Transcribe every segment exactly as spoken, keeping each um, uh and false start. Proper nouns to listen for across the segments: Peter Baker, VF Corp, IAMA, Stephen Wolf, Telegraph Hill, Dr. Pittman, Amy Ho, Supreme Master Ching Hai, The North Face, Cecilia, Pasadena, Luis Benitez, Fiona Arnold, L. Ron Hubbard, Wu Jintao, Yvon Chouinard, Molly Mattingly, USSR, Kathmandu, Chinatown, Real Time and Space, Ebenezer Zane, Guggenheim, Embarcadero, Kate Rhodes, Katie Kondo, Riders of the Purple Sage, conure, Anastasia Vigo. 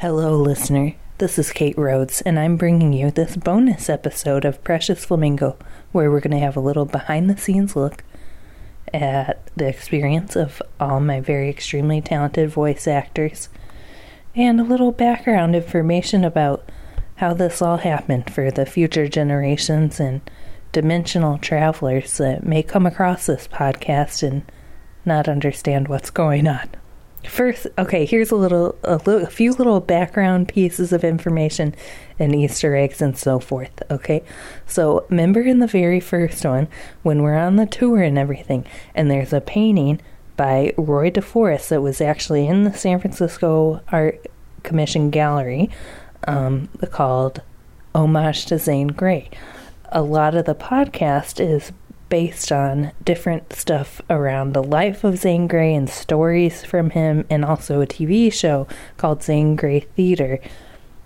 Hello, listener. This is Kate Rhodes, and I'm bringing you this bonus episode of Precious Flamingo, where we're going to have a little behind-the-scenes look at the experience of all my very extremely talented voice actors, and a little background information about how this all happened for the future generations and dimensional travelers that may come across this podcast and not understand what's going on. First, okay, here's a little, a, lo- a few little background pieces of information and Easter eggs and so forth, okay? So, remember in the very first one, when we're on the tour and everything, and there's a painting by Roy DeForest that was actually in the San Francisco Art Commission Gallery um, called Homage to Zane Grey. A lot of the podcast is based on different stuff around the life of Zane Grey and stories from him, and also a T V show called Zane Grey Theater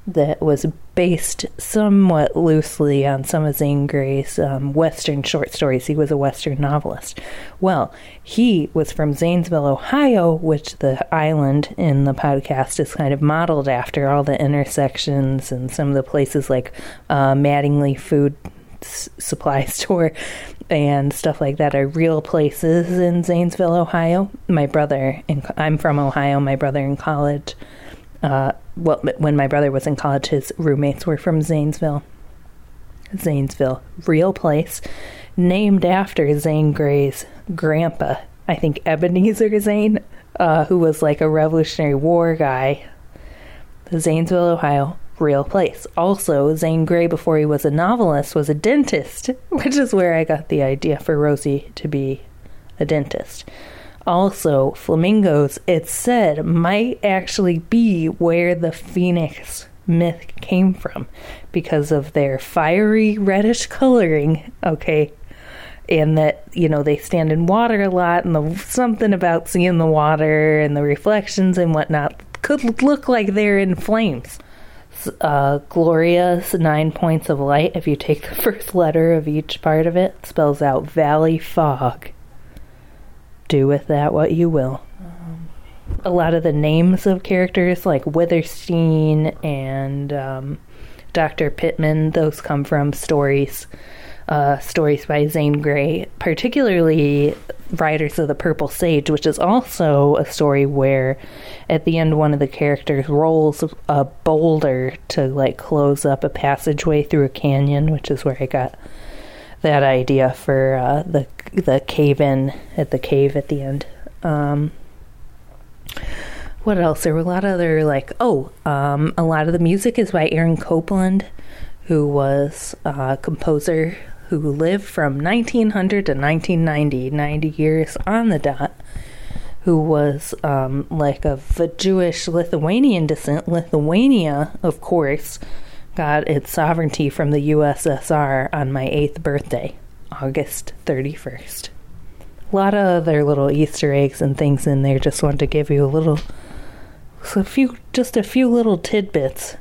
that was based somewhat loosely on some of Zane Grey's um, Western short stories. He was a Western novelist. Well, he was from Zanesville, Ohio, which the island in the podcast is kind of modeled after, all the intersections and some of the places like uh, Mattingly Food Supply Store and stuff like that are real places in Zanesville, Ohio. My brother, in, I'm from Ohio, my brother in college, uh, well, when my brother was in college, his roommates were from Zanesville. Zanesville, real place, named after Zane Grey's grandpa, I think Ebenezer Zane, uh, who was like a Revolutionary War guy. Zanesville, Ohio. Real place. Also, Zane Grey, before he was a novelist, was a dentist, which is where I got the idea for Rosie to be a dentist. Also, flamingos, it's said, might actually be where the phoenix myth came from because of their fiery reddish coloring, okay, and that, you know, they stand in water a lot, and the, something about seeing the water and the reflections and whatnot could look like they're in flames. Uh, Gloria's nine points of light, if you take the first letter of each part of it, spells out valley fog. Do with that what you will. Um, a lot of the names of characters like Witherstein and um, Doctor Pittman, those come from stories, uh, stories by Zane Grey, particularly Riders of the Purple Sage, which is also a story where at the end one of the characters rolls a boulder to like close up a passageway through a canyon, which is where I got that idea for uh, the the cave-in at the cave at the end. Um, what else? There were a lot of other like, oh, um, a lot of the music is by Aaron Copland, who was a composer who lived from nineteen hundred to nineteen ninety, ninety years on the dot, who was um, like of a Jewish Lithuanian descent. Lithuania, of course, got its sovereignty from the U S S R on my eighth birthday, August thirty-first. A lot of other little Easter eggs and things in there. Just wanted to give you a little, so a few, just a few little tidbits.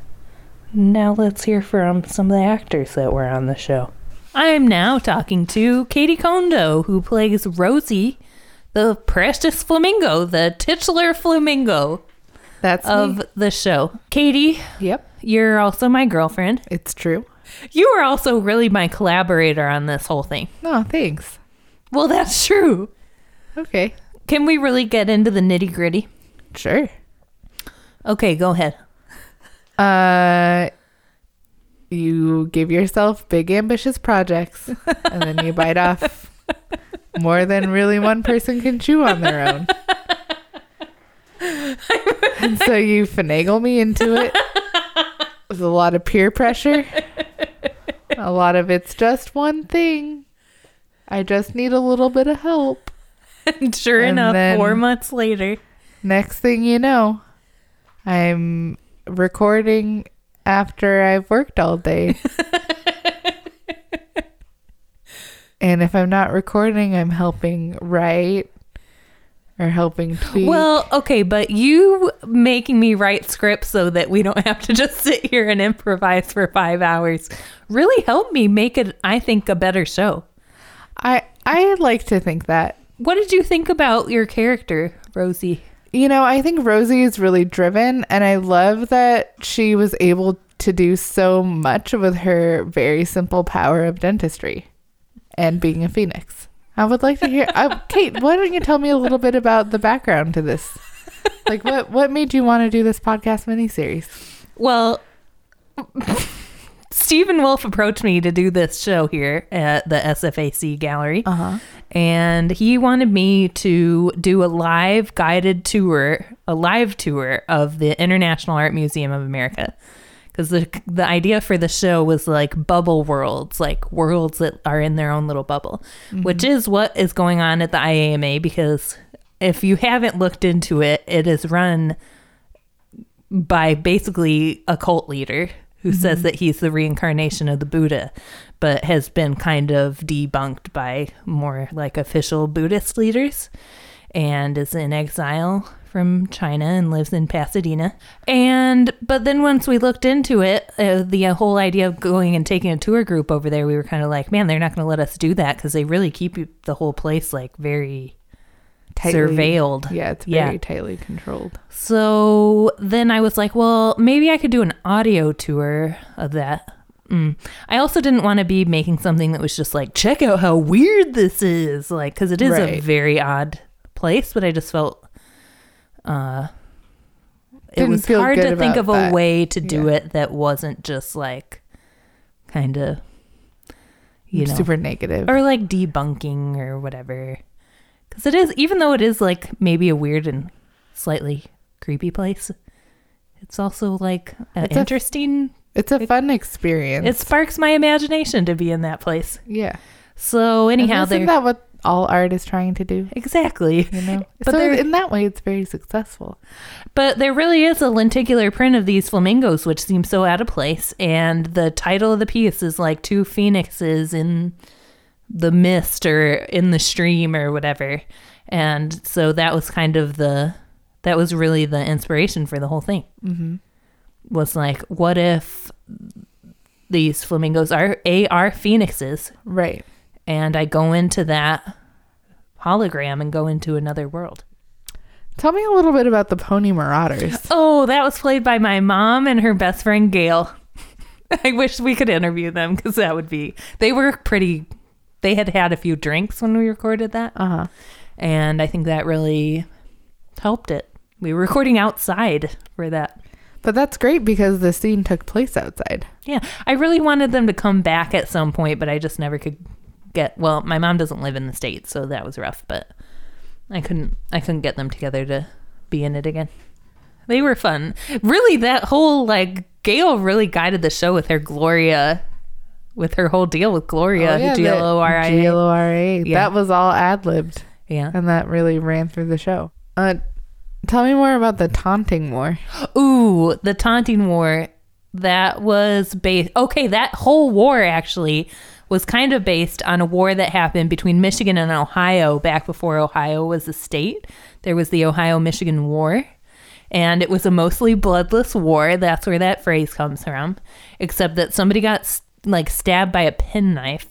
Now let's hear from some of the actors that were on the show. I am now talking to Katie Kondo, who plays Rosie, the precious flamingo, the titular flamingo That's of me. The show. Katie, yep, you're also my girlfriend. It's true. You were also really my collaborator on this whole thing. Oh, thanks. Well, that's true. Okay. Can we really get into the nitty gritty? Sure. Okay, go ahead. Uh... You give yourself big, ambitious projects, and then you bite off more than really one person can chew on their own. And so you finagle me into it. There's a lot of peer pressure. A lot of it's just one thing. I just need a little bit of help. And sure and enough, four months later. Next thing you know, I'm recording after I've worked all day. And if I'm not recording, I'm helping write or helping tweet. Well, okay, but you making me write scripts so that we don't have to just sit here and improvise for five hours really helped me make it, I think, a better show. I I like to think that. What did you think about your character, Rosie? You know, I think Rosie is really driven, and I love that she was able to do so much with her very simple power of dentistry and being a phoenix. I would like to hear... uh, Kate, why don't you tell me a little bit about the background to this? Like, what, what made you want to do this podcast miniseries? Well, Stephen Wolf approached me to do this show here at the S F A C gallery. Uh-huh. And he wanted me to do a live guided tour, a live tour of the International Art Museum of America. Because the, the idea for the show was like bubble worlds, like worlds that are in their own little bubble, mm-hmm. which is what is going on at the I A M A. Because if you haven't looked into it, it is run by basically a cult leader who mm-hmm. says that he's the reincarnation of the Buddha, but has been kind of debunked by more like official Buddhist leaders, and is in exile from China and lives in Pasadena. And but then once we looked into it, uh, the whole idea of going and taking a tour group over there, we were kind of like, man, they're not going to let us do that because they really keep the whole place like very tightly surveiled. Yeah, it's very yeah. tightly controlled. So then I was like, well, maybe I could do an audio tour of that. Mm. I also didn't want to be making something that was just like, check out how weird this is, like, because it is right. a very odd place. But I just felt uh, it Didn't was hard to think of that. a way to do yeah. it that wasn't just like kind of, you know, super negative or like debunking or whatever. Because it is, even though it is like maybe a weird and slightly creepy place, it's also like an it's interesting. A, it's a fun experience. It sparks my imagination to be in that place. Yeah. So anyhow, isn't that what all art is trying to do? Exactly. You know? But so in that way, it's very successful. But there really is a lenticular print of these flamingos, which seems so out of place. And the title of the piece is like two phoenixes in the mist or in the stream or whatever. And so that was kind of the, that was really the inspiration for the whole thing. Mm-hmm. Was like, what if these flamingos are A R phoenixes? Right. And I go into that hologram and go into another world. Tell me a little bit about the Pony Marauders. Oh, that was played by my mom and her best friend, Gail. I wish we could interview them because that would be, they were pretty, they had had a few drinks when we recorded that. Uh-huh. And I think that really helped it. We were recording outside for that. But that's great because the scene took place outside. Yeah. I really wanted them to come back at some point, but I just never could get, well, my mom doesn't live in the States, so that was rough, but I couldn't, I couldn't get them together to be in it again. They were fun. Really, that whole, like, Gail really guided the show with her Gloria, with her whole deal with Gloria, oh, yeah, G L O R I A. G L O R I A. Yeah. That was all ad-libbed. Yeah. And that really ran through the show. Uh, Tell me more about the Taunting War. Ooh, the Taunting War. That was based... Okay, that whole war, actually, was kind of based on a war that happened between Michigan and Ohio back before Ohio was a state. There was the Ohio-Michigan War, and it was a mostly bloodless war. That's where that phrase comes from, except that somebody got, like, stabbed by a penknife.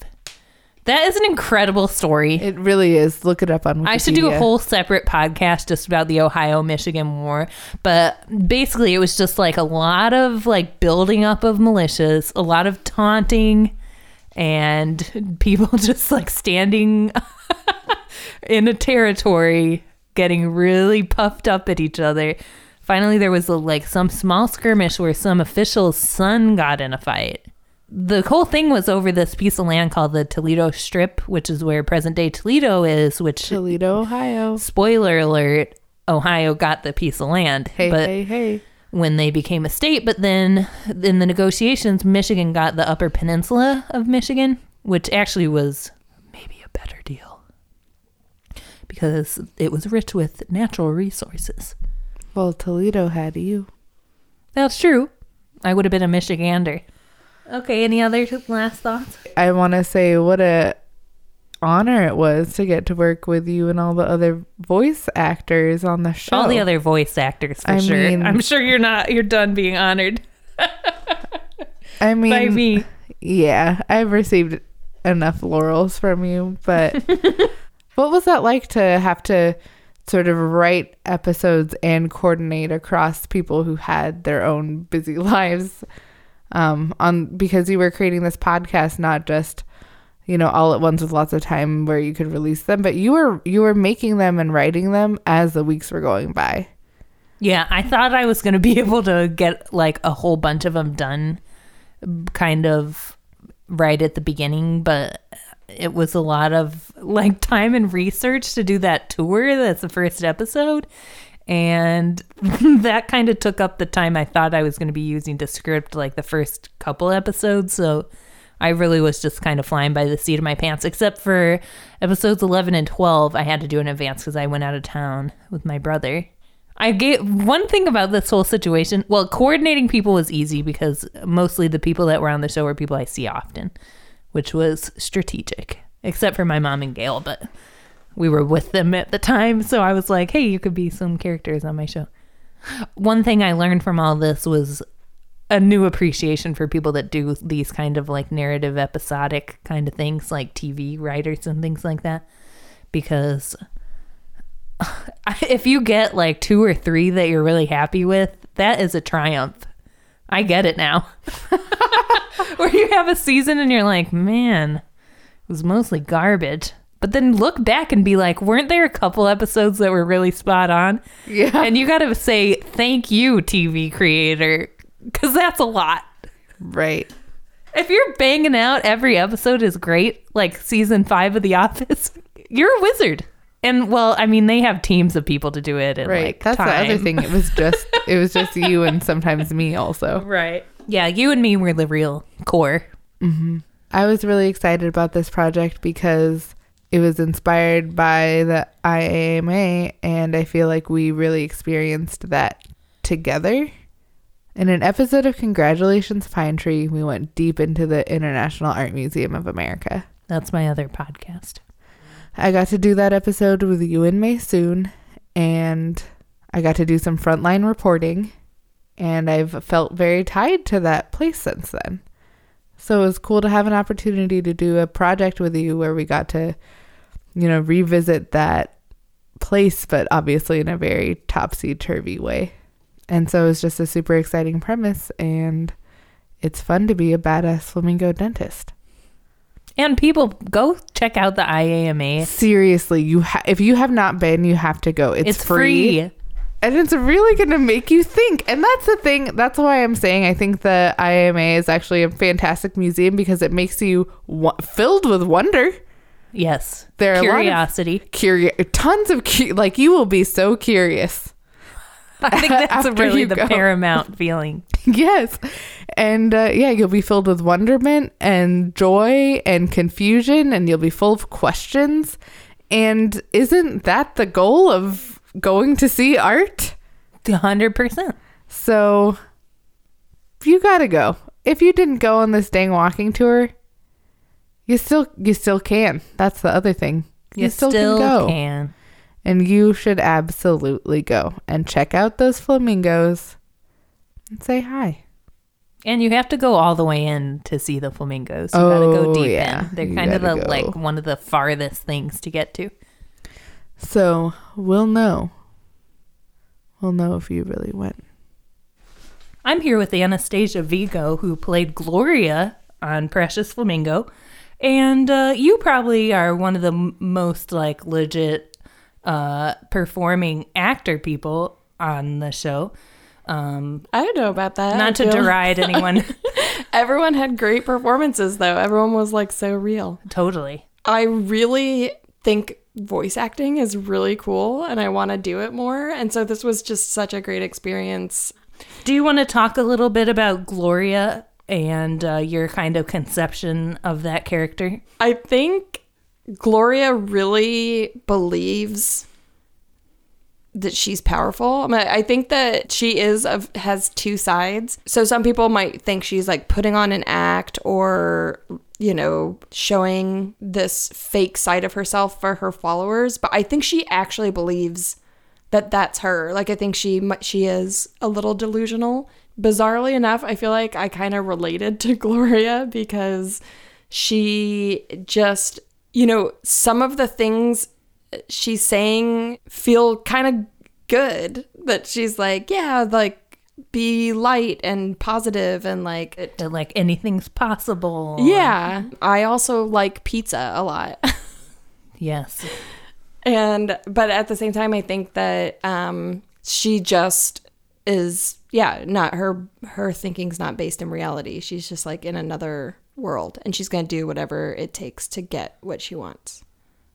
That is an incredible story. It really is. Look it up on Wikipedia. I should do a whole separate podcast just about the Ohio-Michigan War. But basically, it was just like a lot of like building up of militias, a lot of taunting, and people just like standing in a territory, getting really puffed up at each other. Finally, there was like some small skirmish where some official's son got in a fight. The whole thing was over this piece of land called the Toledo Strip, which is where present-day Toledo is, which... Toledo, Ohio. Spoiler alert, Ohio got the piece of land. Hey, but hey, hey. When they became a state, but then in the negotiations, Michigan got the Upper Peninsula of Michigan, which actually was maybe a better deal because it was rich with natural resources. Well, Toledo had you. That's true. I would have been a Michigander. Okay, any other last thoughts? I want to say what a honor it was to get to work with you and all the other voice actors on the show. All the other voice actors, for I sure. Mean, I'm sure you're not, you're done being honored. I mean, by me. Yeah, I've received enough laurels from you, but what was that like to have to sort of write episodes and coordinate across people who had their own busy lives, um, on because you were creating this podcast, not just, you know, all at once with lots of time where you could release them, but you were you were making them and writing them as the weeks were going by. Yeah, I thought I was going to be able to get like a whole bunch of them done kind of right at the beginning, but it was a lot of like time and research to do that tour. That's the first episode. And that kind of took up the time I thought I was going to be using to script like the first couple episodes. So I really was just kind of flying by the seat of my pants, except for episodes eleven and twelve. I had to do in advance because I went out of town with my brother. I gave one thing about this whole situation. Well, coordinating people was easy because mostly the people that were on the show were people I see often, which was strategic, except for my mom and Gail, but we were with them at the time. So I was like, hey, you could be some characters on my show. One thing I learned from all this was a new appreciation for people that do these kind of like narrative episodic kind of things, like T V writers and things like that, because if you get like two or three that you're really happy with, that is a triumph. I get it now. Where you have a season and you're like, man, it was mostly garbage. But then look back and be like, weren't there a couple episodes that were really spot on? Yeah. And you got to say, thank you, T V creator, because that's a lot. Right. If you're banging out every episode is great, like season five of The Office, you're a wizard. And well, I mean, they have teams of people to do it. And, right. Like, that's time. The other thing. It was just it was just you and sometimes me also. Right. Yeah. You and me were the real core. Mm-hmm. I was really excited about this project because it was inspired by the I A M A. And I feel like we really experienced that together. In an episode of Congratulations, Pine Tree, we went deep into the International Art Museum of America. That's my other podcast. I got to do that episode with you and May soon, and I got to do some frontline reporting, and I've felt very tied to that place since then. So it was cool to have an opportunity to do a project with you where we got to, you know, revisit that place, but obviously in a very topsy-turvy way. And so it was just a super exciting premise, and it's fun to be a badass flamingo dentist. And people, go check out the I A M A. Seriously, you ha- if you have not been, you have to go. It's, it's free. free. And it's really going to make you think. And that's the thing. That's why I'm saying I think the I A M A is actually a fantastic museum because it makes you w- filled with wonder. Yes. There are Curiosity. Curi- tons of, cu- like, you will be so curious. I think that's really the go. paramount feeling. Yes. And uh, yeah, you'll be filled with wonderment and joy and confusion, and you'll be full of questions. And isn't that the goal of going to see art? one hundred percent. So you got to go. If you didn't go on this dang walking tour, you still you still can. That's the other thing. You, you still, still can go. Can. And you should absolutely go and check out those flamingos and say hi. And you have to go all the way in to see the flamingos. You oh, gotta go deep yeah. in. They're you kind of the, like one of the farthest things to get to. So we'll know. We'll know if you really went. I'm here with Anastasia Vigo, who played Gloria on Precious Flamingo. And uh, you probably are one of the m- most like legit uh performing actor people on the show. um I don't know about that, not to deride anyone. Everyone had great performances though. Everyone was like so real. Totally. I really think voice acting is really cool and I want to do it more, and so this was just such a great experience. Do you want to talk a little bit about Gloria and uh, your kind of conception of that character? I think Gloria really believes that she's powerful. I mean, I think that she is of, has two sides. So some people might think she's like putting on an act or, you know, showing this fake side of herself for her followers. But I think she actually believes that that's her. Like, I think she she is a little delusional. Bizarrely enough, I feel like I kind of related to Gloria because she just... You know, some of the things she's saying feel kind of good, but she's like, yeah, like, be light and positive and like it, like anything's possible. Yeah. I also like pizza a lot. Yes. And but at the same time, I think that um she just is, yeah, not her her thinking's not based in reality. She's just like in another world, and she's going to do whatever it takes to get what she wants.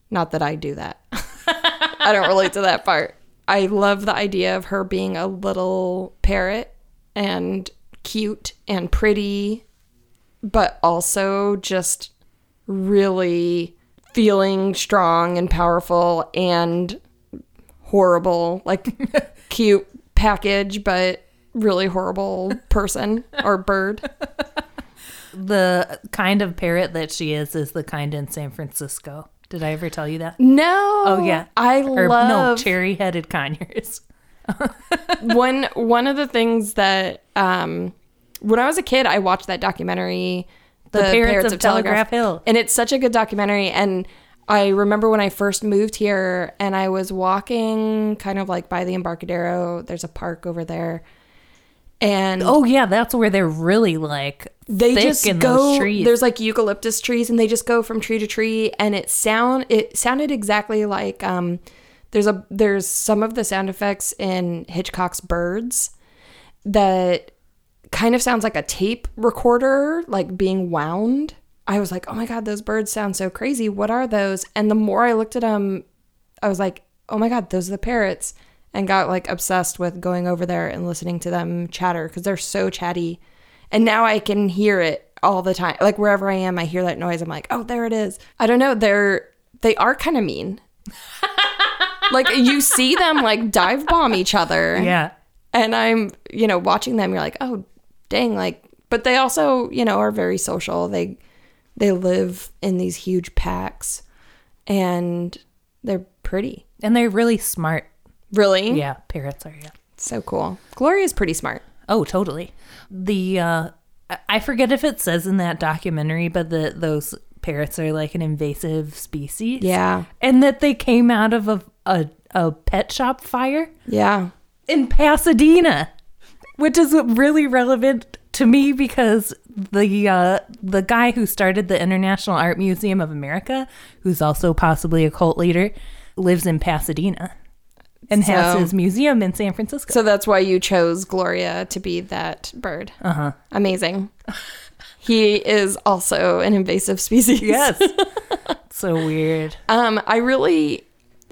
Not that I do that. I don't relate to that part. I love the idea of her being a little parrot and cute and pretty, but also just really feeling strong and powerful and horrible, like cute package, but really horrible person or bird. The kind of parrot that she is is the kind in San Francisco. Did I ever tell you that? No. Oh, yeah. I or, love... No, cherry-headed conures. one, one of the things that... Um, when I was a kid, I watched that documentary, The, the Parrots, Parrots of, of Telegraph, Telegraph Hill. And it's such a good documentary. And I remember when I first moved here, and I was walking kind of like by the Embarcadero. There's a park over there. And... Oh, yeah. That's where they're really like... They thick just in go. Those trees. There's like eucalyptus trees, and they just go from tree to tree. And it sound it sounded exactly like um, there's a there's some of the sound effects in Hitchcock's Birds that kind of sounds like a tape recorder, like being wound. I was like, oh my god, those birds sound so crazy. What are those? And the more I looked at them, I was like, oh my god, those are the parrots, and got like obsessed with going over there and listening to them chatter because they're so chatty. And now I can hear it all the time. Like wherever I am, I hear that noise. I'm like, oh, there it is. I don't know. They're, they are kind of mean. Like you see them like dive bomb each other. Yeah. And I'm, you know, watching them. You're like, oh, dang. Like, but they also, you know, are very social. They, they live in these huge packs, and they're pretty. And they're really smart. Really? Yeah. Parrots are, yeah. So cool. Gloria's pretty smart. Oh, totally. The uh, I forget if it says in that documentary, but that those parrots are like an invasive species. Yeah. And that they came out of a, a, a pet shop fire. Yeah. In Pasadena, which is really relevant to me because the uh, the guy who started the International Art Museum of America, who's also possibly a cult leader, lives in Pasadena. And so, has his museum in San Francisco. So that's why you chose Gloria to be that bird. Uh-huh. Amazing. He is also an invasive species. Yes. So weird. Um, I really...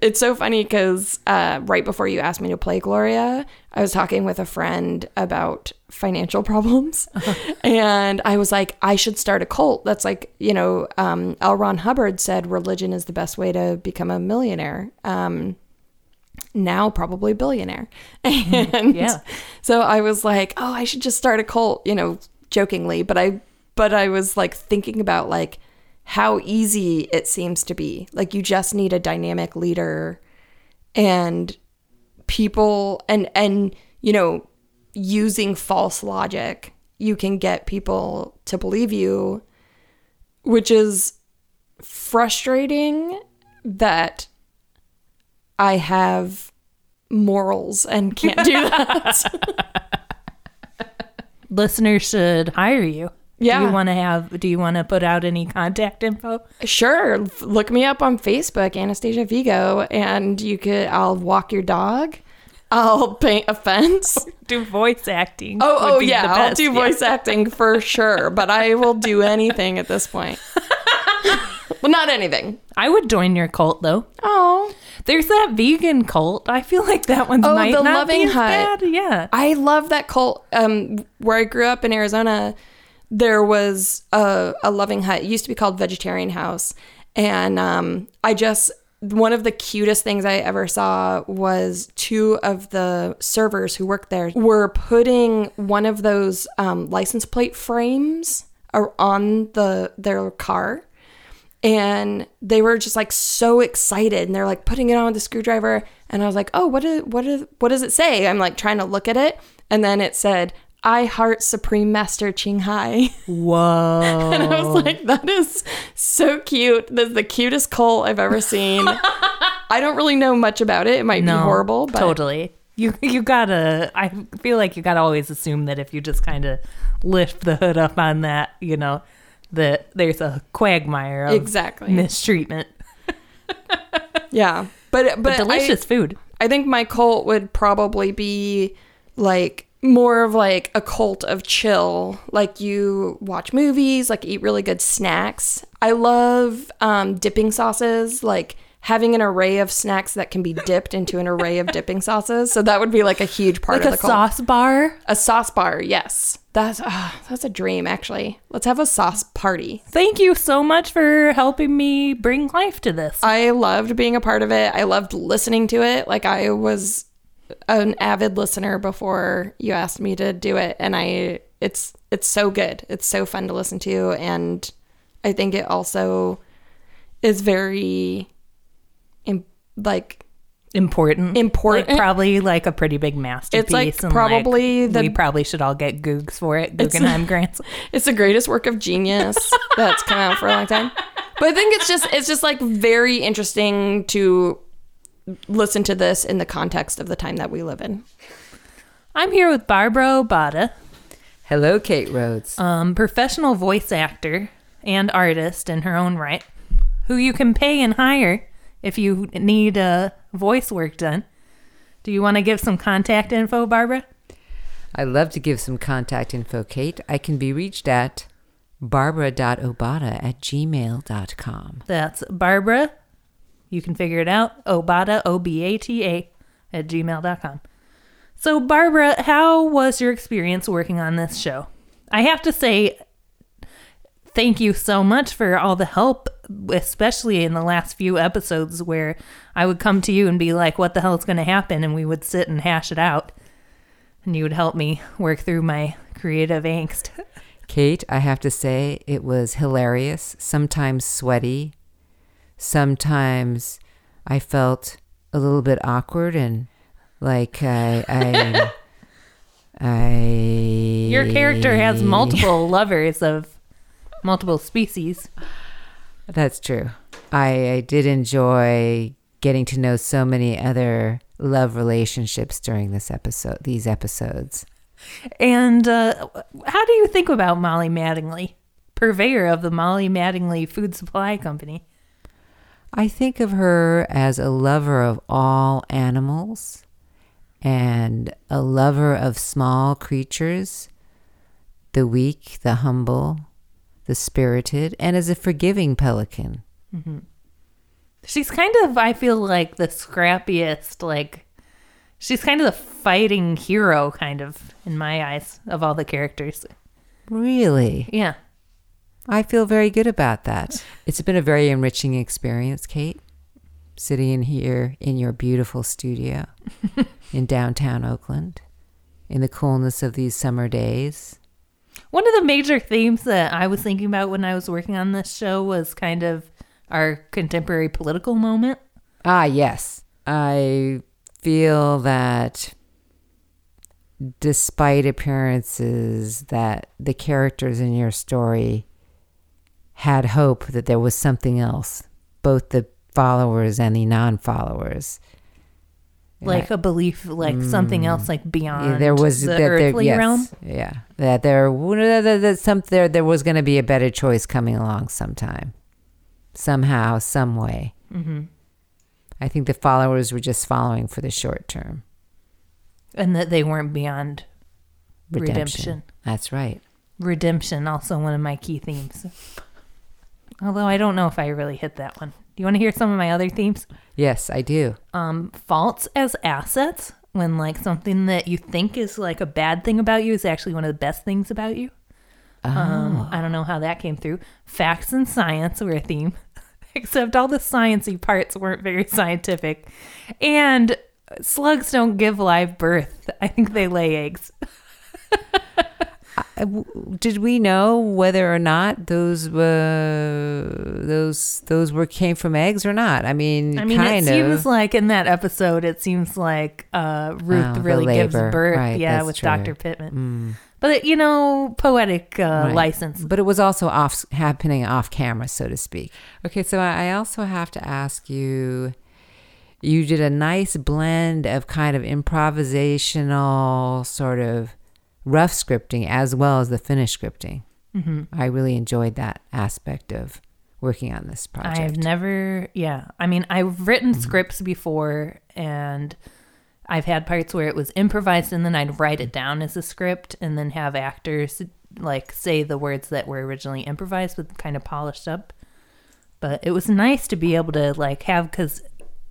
It's so funny because uh, right before you asked me to play Gloria, I was talking with a friend about financial problems. Uh-huh. And I was like, I should start a cult. That's like, you know, um, L. Ron Hubbard said religion is the best way to become a millionaire. Um Now probably billionaire. And yeah. So I was like, oh, I should just start a cult, you know, jokingly. But I but I was like thinking about like how easy it seems to be. Like you just need a dynamic leader and people and and, you know, using false logic, you can get people to believe you, which is frustrating that I have morals and can't do that. Listeners should hire you. Yeah. Do you want to have, do you want to put out any contact info? Sure. Look me up on Facebook, Anastasia Vigo, and you could, I'll walk your dog. I'll paint a fence. Do voice acting. Oh, oh yeah. I'll do voice yeah. acting for sure, but I will do anything at this point. Well, not anything. I would join your cult, though. Oh. There's that vegan cult. I feel like that one's oh, might the not Loving be as Hut. Bad. Yeah. I love that cult. Um, where I grew up in Arizona, there was a, a Loving Hut. It used to be called Vegetarian House. And um, I just, one of the cutest things I ever saw was two of the servers who worked there were putting one of those um, license plate frames on the their car. And they were just like so excited, and they're like putting it on with the screwdriver. And I was like, oh, what is, what is, what does it say? I'm like trying to look at it. And then it said, I heart Supreme Master Ching Hai. Whoa. And I was like, that is so cute. That's the cutest cult I've ever seen. I don't really know much about it. It might no, be horrible. But totally. You you gotta, I feel like you gotta always assume that if you just kind of lift the hood up on that, you know, that there's a quagmire of exactly. mistreatment. Yeah. But, but, but delicious I, food. I think my cult would probably be like more of like a cult of chill. Like you watch movies, like eat really good snacks. I love um, dipping sauces, like having an array of snacks that can be dipped into an array of dipping sauces. So that would be like a huge part like of the cult. Like a sauce bar? A sauce bar, yes. That's uh, that's a dream, actually. Let's have a sauce party. Thank you so much for helping me bring life to this. I loved being a part of it. I loved listening to it. Like I was an avid listener before you asked me to do it. And I it's it's so good. It's so fun to listen to. And I think it also is very... Im- like important important like probably like a pretty big masterpiece. It's like and probably like, the, we probably should all get Googs for it. Guggenheim grants. It's the greatest work of genius that's come out for a long time. But I think it's just it's just like very interesting to listen to this in the context of the time that we live in. I'm here with Barbro Obata. Hello, Kate Rhodes. Um, professional voice actor and artist in her own right, who you can pay and hire if you need uh, voice work done. Do you want to give some contact info, Barbara? I'd love to give some contact info, Kate. I can be reached at barbara.obata at gmail.com. That's Barbara, you can figure it out, Obata, O B A T A, at gmail dot com. So, Barbara, how was your experience working on this show? I have to say... thank you so much for all the help, especially in the last few episodes where I would come to you and be like, what the hell is going to happen? And we would sit and hash it out. And you would help me work through my creative angst. Kate, I have to say it was hilarious, sometimes sweaty. Sometimes I felt a little bit awkward and like I... I, I... Your character has multiple lovers of... multiple species. That's true. I, I did enjoy getting to know so many other love relationships during this episode, these episodes. And uh, how do you think about Molly Mattingly, purveyor of the Molly Mattingly Food Supply Company? I think of her as a lover of all animals and a lover of small creatures, the weak, the humble, the spirited, and as a forgiving pelican. Mm-hmm. She's kind of, I feel like, the scrappiest, like, she's kind of the fighting hero, kind of, in my eyes, of all the characters. Really? Yeah. I feel very good about that. It's been a very enriching experience, Kate, sitting in here in your beautiful studio in downtown Oakland, in the coolness of these summer days. One of the major themes that I was thinking about when I was working on this show was kind of our contemporary political moment. Ah, yes. I feel that despite appearances that the characters in your story had hope that there was something else, both the followers and the non-followers. Like I, a belief, like mm, something else, like beyond there was, the that earthly there, yes, realm. Yeah, that there, that, that some, there, there was going to be a better choice coming along sometime, somehow, some way. Mm-hmm. I think the followers were just following for the short term, and that they weren't beyond redemption. redemption. That's right. Redemption, also one of my key themes. Although I don't know if I really hit that one. Do you want to hear some of my other themes? Yes, I do. Um, faults as assets, when like something that you think is like a bad thing about you is actually one of the best things about you. Oh. Um, I don't know how that came through. Facts and science were a theme, except all the sciencey parts weren't very scientific. And slugs don't give live birth. I think they lay eggs. Did we know whether or not those uh, those those were came from eggs or not? I mean, I mean, kind it of. seems like in that episode, it seems like uh, Ruth oh, really gives birth, right, yeah, with true. Doctor Pittman. Mm. But you know, poetic uh, right. license. But it was also off happening off camera, so to speak. Okay, so I also have to ask you you did a nice blend of kind of improvisational sort of rough scripting as well as the finished scripting. Mm-hmm. I really enjoyed that aspect of working on this project. I've never, yeah. I mean, I've written mm-hmm. scripts before, and I've had parts where it was improvised and then I'd write it down as a script and then have actors like say the words that were originally improvised but kind of polished up. But it was nice to be able to like have, because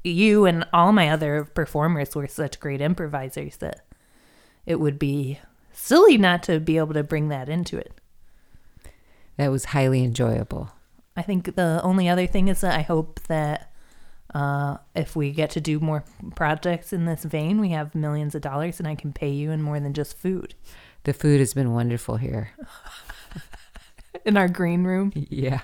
you and all my other performers were such great improvisers that it would be silly not to be able to bring that into it. That was highly enjoyable. I think the only other thing is that I hope that uh, if we get to do more projects in this vein, we have millions of dollars and I can pay you in more than just food. The food has been wonderful here. In our green room? Yeah.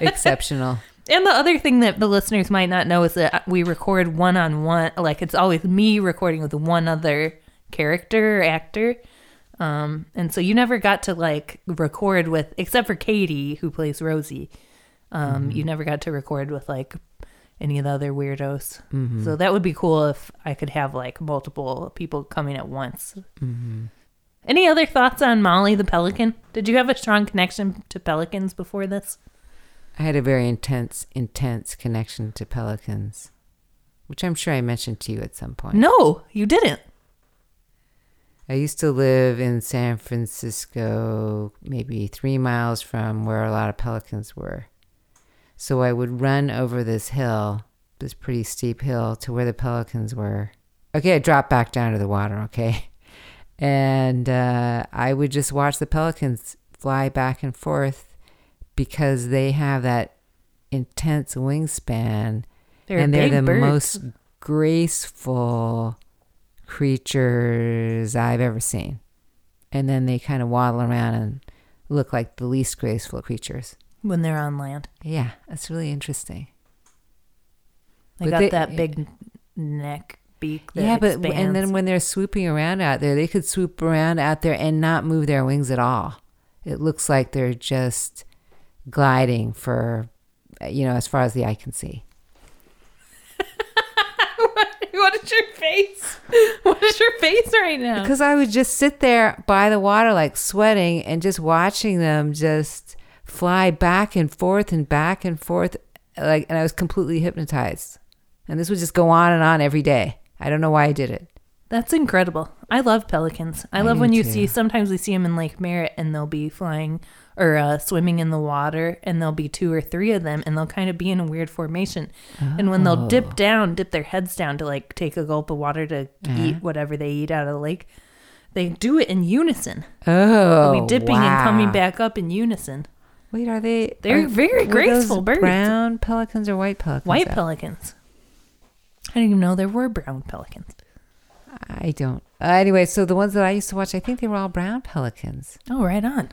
Exceptional. And the other thing that the listeners might not know is that we record one-on-one. Like, it's always me recording with one other character or actor. Um, and so you never got to, like, record with, except for Katie, who plays Rosie. Um, mm-hmm. You never got to record with, like, any of the other weirdos. Mm-hmm. So that would be cool if I could have, like, multiple people coming at once. Mm-hmm. Any other thoughts on Molly the Pelican? Did you have a strong connection to pelicans before this? I had a very intense, intense connection to pelicans, which I'm sure I mentioned to you at some point. No, you didn't. I used to live in San Francisco, maybe three miles from where a lot of pelicans were. So I would run over this hill, this pretty steep hill, to where the pelicans were. Okay, I dropped back down to the water, okay? And uh, I would just watch the pelicans fly back and forth because they have that intense wingspan. They're and they're the birds. Most graceful creatures I've ever seen. And then they kind of waddle around and look like the least graceful creatures when they're on land. Yeah, that's really interesting. They but got they, that big it, neck, beak that yeah, but expands. And then when they're swooping around out there, they could swoop around out there and not move their wings at all. It looks like they're just gliding for, you know, as far as the eye can see. What is your face? What is your face right now? Because I would just sit there by the water, like sweating, and just watching them just fly back and forth and back and forth, like, and I was completely hypnotized. And this would just go on and on every day. I don't know why I did it. That's incredible. I love pelicans. I, I love when you too. see. Sometimes we see them in Lake Merritt, and they'll be flying or uh, swimming in the water, and there'll be two or three of them, and they'll kind of be in a weird formation. Oh. And when they'll dip down, dip their heads down to like take a gulp of water to uh-huh. eat whatever they eat out of the lake, they do it in unison. Oh, they'll be dipping wow. and coming back up in unison. Wait, are they? They're are, very are graceful those birds. Brown pelicans or white pelicans? White though? Pelicans. I didn't even know there were brown pelicans. I don't. Uh, anyway, so the ones that I used to watch, I think they were all brown pelicans. Oh, right on.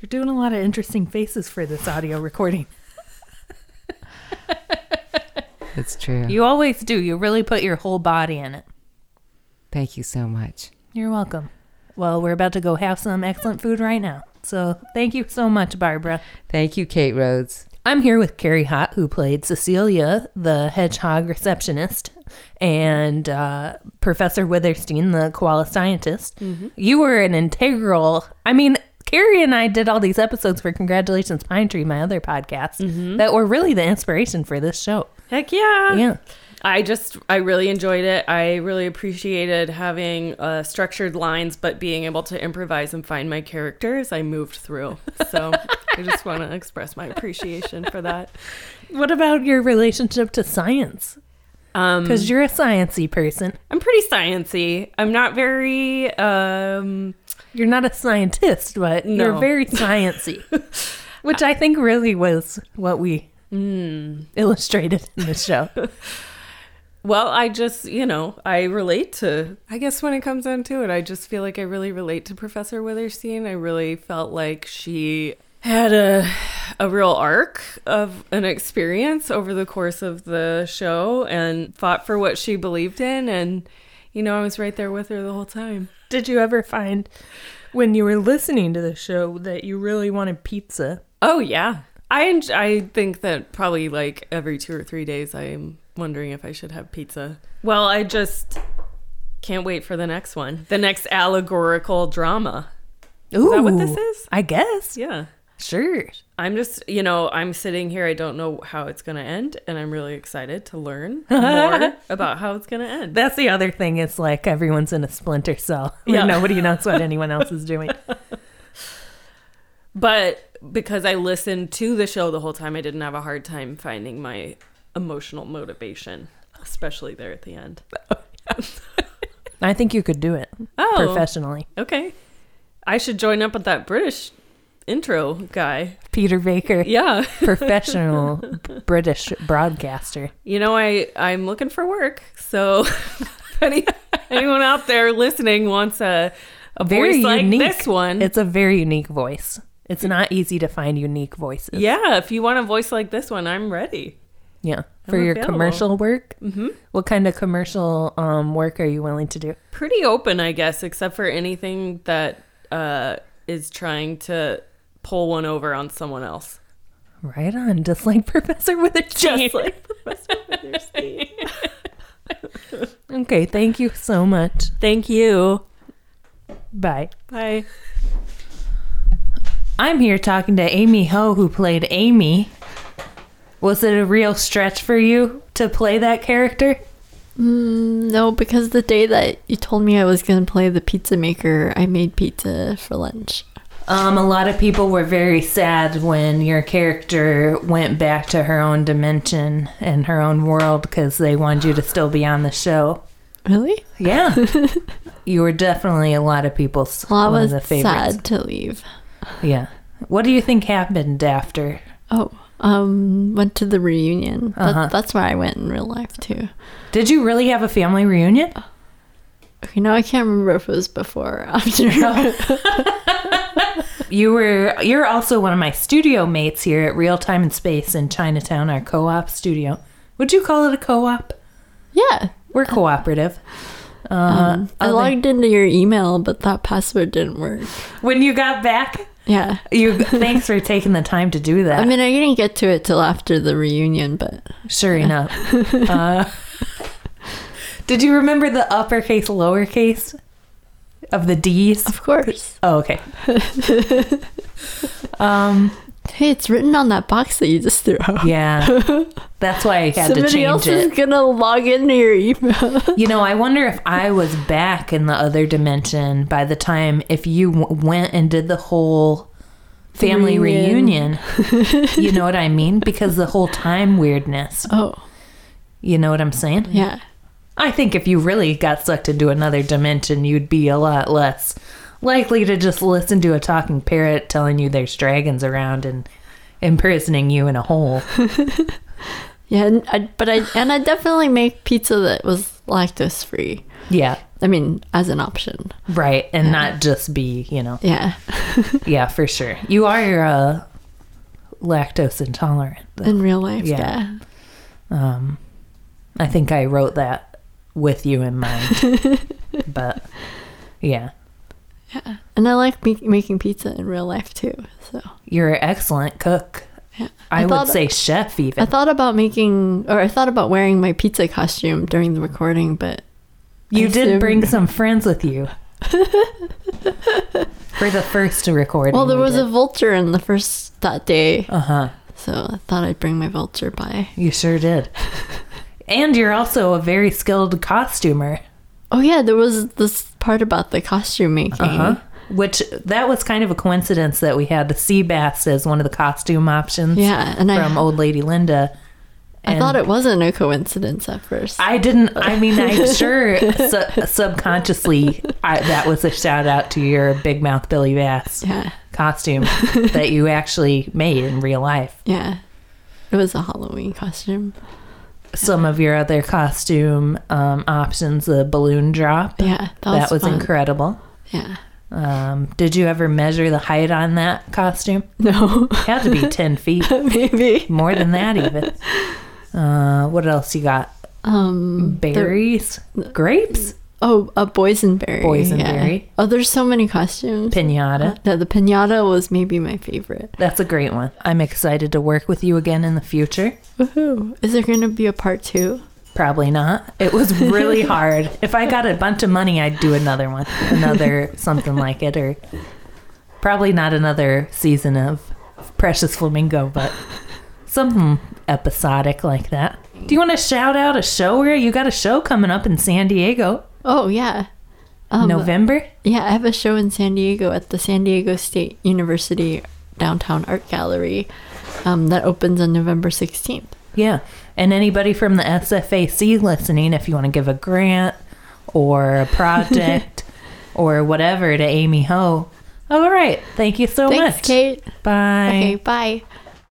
You're doing a lot of interesting faces for this audio recording. That's true. You always do. You really put your whole body in it. Thank you so much. You're welcome. Well, we're about to go have some excellent food right now. So thank you so much, Barbara. Thank you, Kate Rhodes. I'm here with Carrie Hott, who played Cecilia, the hedgehog receptionist, and uh, Professor Witherstein, the koala scientist. Mm-hmm. You were an integral... I mean... Carrie and I did all these episodes for Congratulations Pine Tree, my other podcast, mm-hmm. that were really the inspiration for this show. Heck yeah. Yeah. I just, I really enjoyed it. I really appreciated having uh, structured lines, but being able to improvise and find my characters, I moved through. So I just want to express my appreciation for that. What about your relationship to science? Because um, you're a sciencey person. I'm pretty sciencey. I'm not very... Um, You're not a scientist, but no. You're very sciencey, which I think really was what we mm. illustrated in the show. Well, I just, you know, I relate to, I guess when it comes down to it, I just feel like I really relate to Professor Witherstein. I really felt like she had a a real arc of an experience over the course of the show and fought for what she believed in. And, you know, I was right there with her the whole time. Did you ever find when you were listening to the show that you really wanted pizza? Oh, yeah. I I think that probably like every two or three days I am wondering if I should have pizza. Well, I just can't wait for the next one. The next allegorical drama. Ooh, is that what this is? I guess. Yeah. Sure. I'm just, you know, I'm sitting here. I don't know how it's going to end. And I'm really excited to learn more about how it's going to end. That's the other thing. It's like everyone's in a splinter cell. Yeah. Nobody knows what anyone else is doing. But because I listened to the show the whole time, I didn't have a hard time finding my emotional motivation, especially there at the end. I think you could do it oh, professionally. Okay. I should join up with that British intro guy, Peter Baker. Yeah. Professional British broadcaster. You know, I, I'm looking for work. So if any, anyone out there listening wants a, a very voice like unique, this one. It's a very unique voice. It's not easy to find unique voices. Yeah. If you want a voice like this one, I'm ready. Yeah. For I'm your available. Commercial work? Mm-hmm. What kind of commercial um, work are you willing to do? Pretty open, I guess, except for anything that uh, is trying to pull one over on someone else. Right on. Just like Professor Witherstein. Just like Professor Witherstein. Okay. Thank you so much. Thank you. Bye. Bye. I'm here talking to Amy Ho, who played Amy. Was it a real stretch for you to play that character? Mm, no, because the day that you told me I was going to play the pizza maker, I made pizza for lunch. Um, a lot of people were very sad when your character went back to her own dimension and her own world because they wanted you to still be on the show. Really? Yeah. You were definitely a lot of people's well, one of the favorites. I was sad to leave. Yeah. What do you think happened after? Oh. Um, went to the reunion. That, uh-huh. That's where I went in real life, too. Did you really have a family reunion? Okay, now I can't remember if it was before or after. No. you were, you're also one of my studio mates here at Real Time and Space in Chinatown, our co-op studio. Would you call it a co-op? Yeah. We're cooperative. Uh, um, I other... logged into your email, but that password didn't work. When you got back? Yeah. You thanks for taking the time to do that. I mean, I didn't get to it till after the reunion, but sure yeah. enough. Uh, did you remember the uppercase, lowercase of the D's? Of course. Oh, okay. um, hey, it's written on that box that you just threw out. Yeah. That's why I had Somebody to change it. Somebody else is going to log into your email. You know, I wonder if I was back in the other dimension by the time if you w- went and did the whole family reunion. reunion. You know what I mean? Because the whole time weirdness. Oh. You know what I'm saying? Yeah. I think if you really got sucked into another dimension, you'd be a lot less likely to just listen to a talking parrot telling you there's dragons around and imprisoning you in a hole. Yeah, and I, but I and I definitely make pizza that was lactose free. Yeah, I mean as an option, right? And yeah. not just be, you know. Yeah, yeah, for sure. You are uh, lactose intolerant though. In real life. Yeah. yeah. Um, I think I wrote that with you in mind, but yeah. Yeah, and I like me- making pizza in real life, too. So you're an excellent cook. Yeah. I, I would say about, chef, even. I thought about making, or I thought about wearing my pizza costume during the recording, but... You I did assumed... bring some friends with you. For the first recording. Well, there we was did. a vulture in the first, that day. Uh-huh. So I thought I'd bring my vulture by. You sure did. And you're also a very skilled costumer. Oh, yeah, there was this part about the costume making. Uh-huh. Which, that was kind of a coincidence that we had the sea bass as one of the costume options yeah, and from I, Old Lady Linda. And I thought it wasn't a coincidence at first. I didn't, I mean, I'm sure su- subconsciously I, that was a shout out to your Big Mouth Billy Bass yeah. costume that you actually made in real life. Yeah, it was a Halloween costume. Some of your other costume um, options, the balloon drop. Yeah, that was, that was incredible. Yeah. Um, did you ever measure the height on that costume? No. It had to be ten feet. Maybe. More than that, even. Uh, what else you got? Um, Berries? The, grapes? Oh, a boysenberry. Boysenberry. Yeah. Oh, there's so many costumes. Pinata. Uh, the pinata was maybe my favorite. That's a great one. I'm excited to work with you again in the future. Woohoo. Is there going to be a part two? Probably not. It was really hard. If I got a bunch of money, I'd do another one. Another something like it. Or probably not another season of Precious Flamingo, but something episodic like that. Do you want to shout out a show? Where you got a show coming up in San Diego. Oh, yeah. Um, November? Yeah, I have a show in San Diego at the San Diego State University Downtown Art Gallery um, that opens on November sixteenth. Yeah, and anybody from the S F A C listening, if you want to give a grant or a project or whatever to Amy Ho. All right, thank you so Thanks, much. Thanks, Kate. Bye. Okay, bye.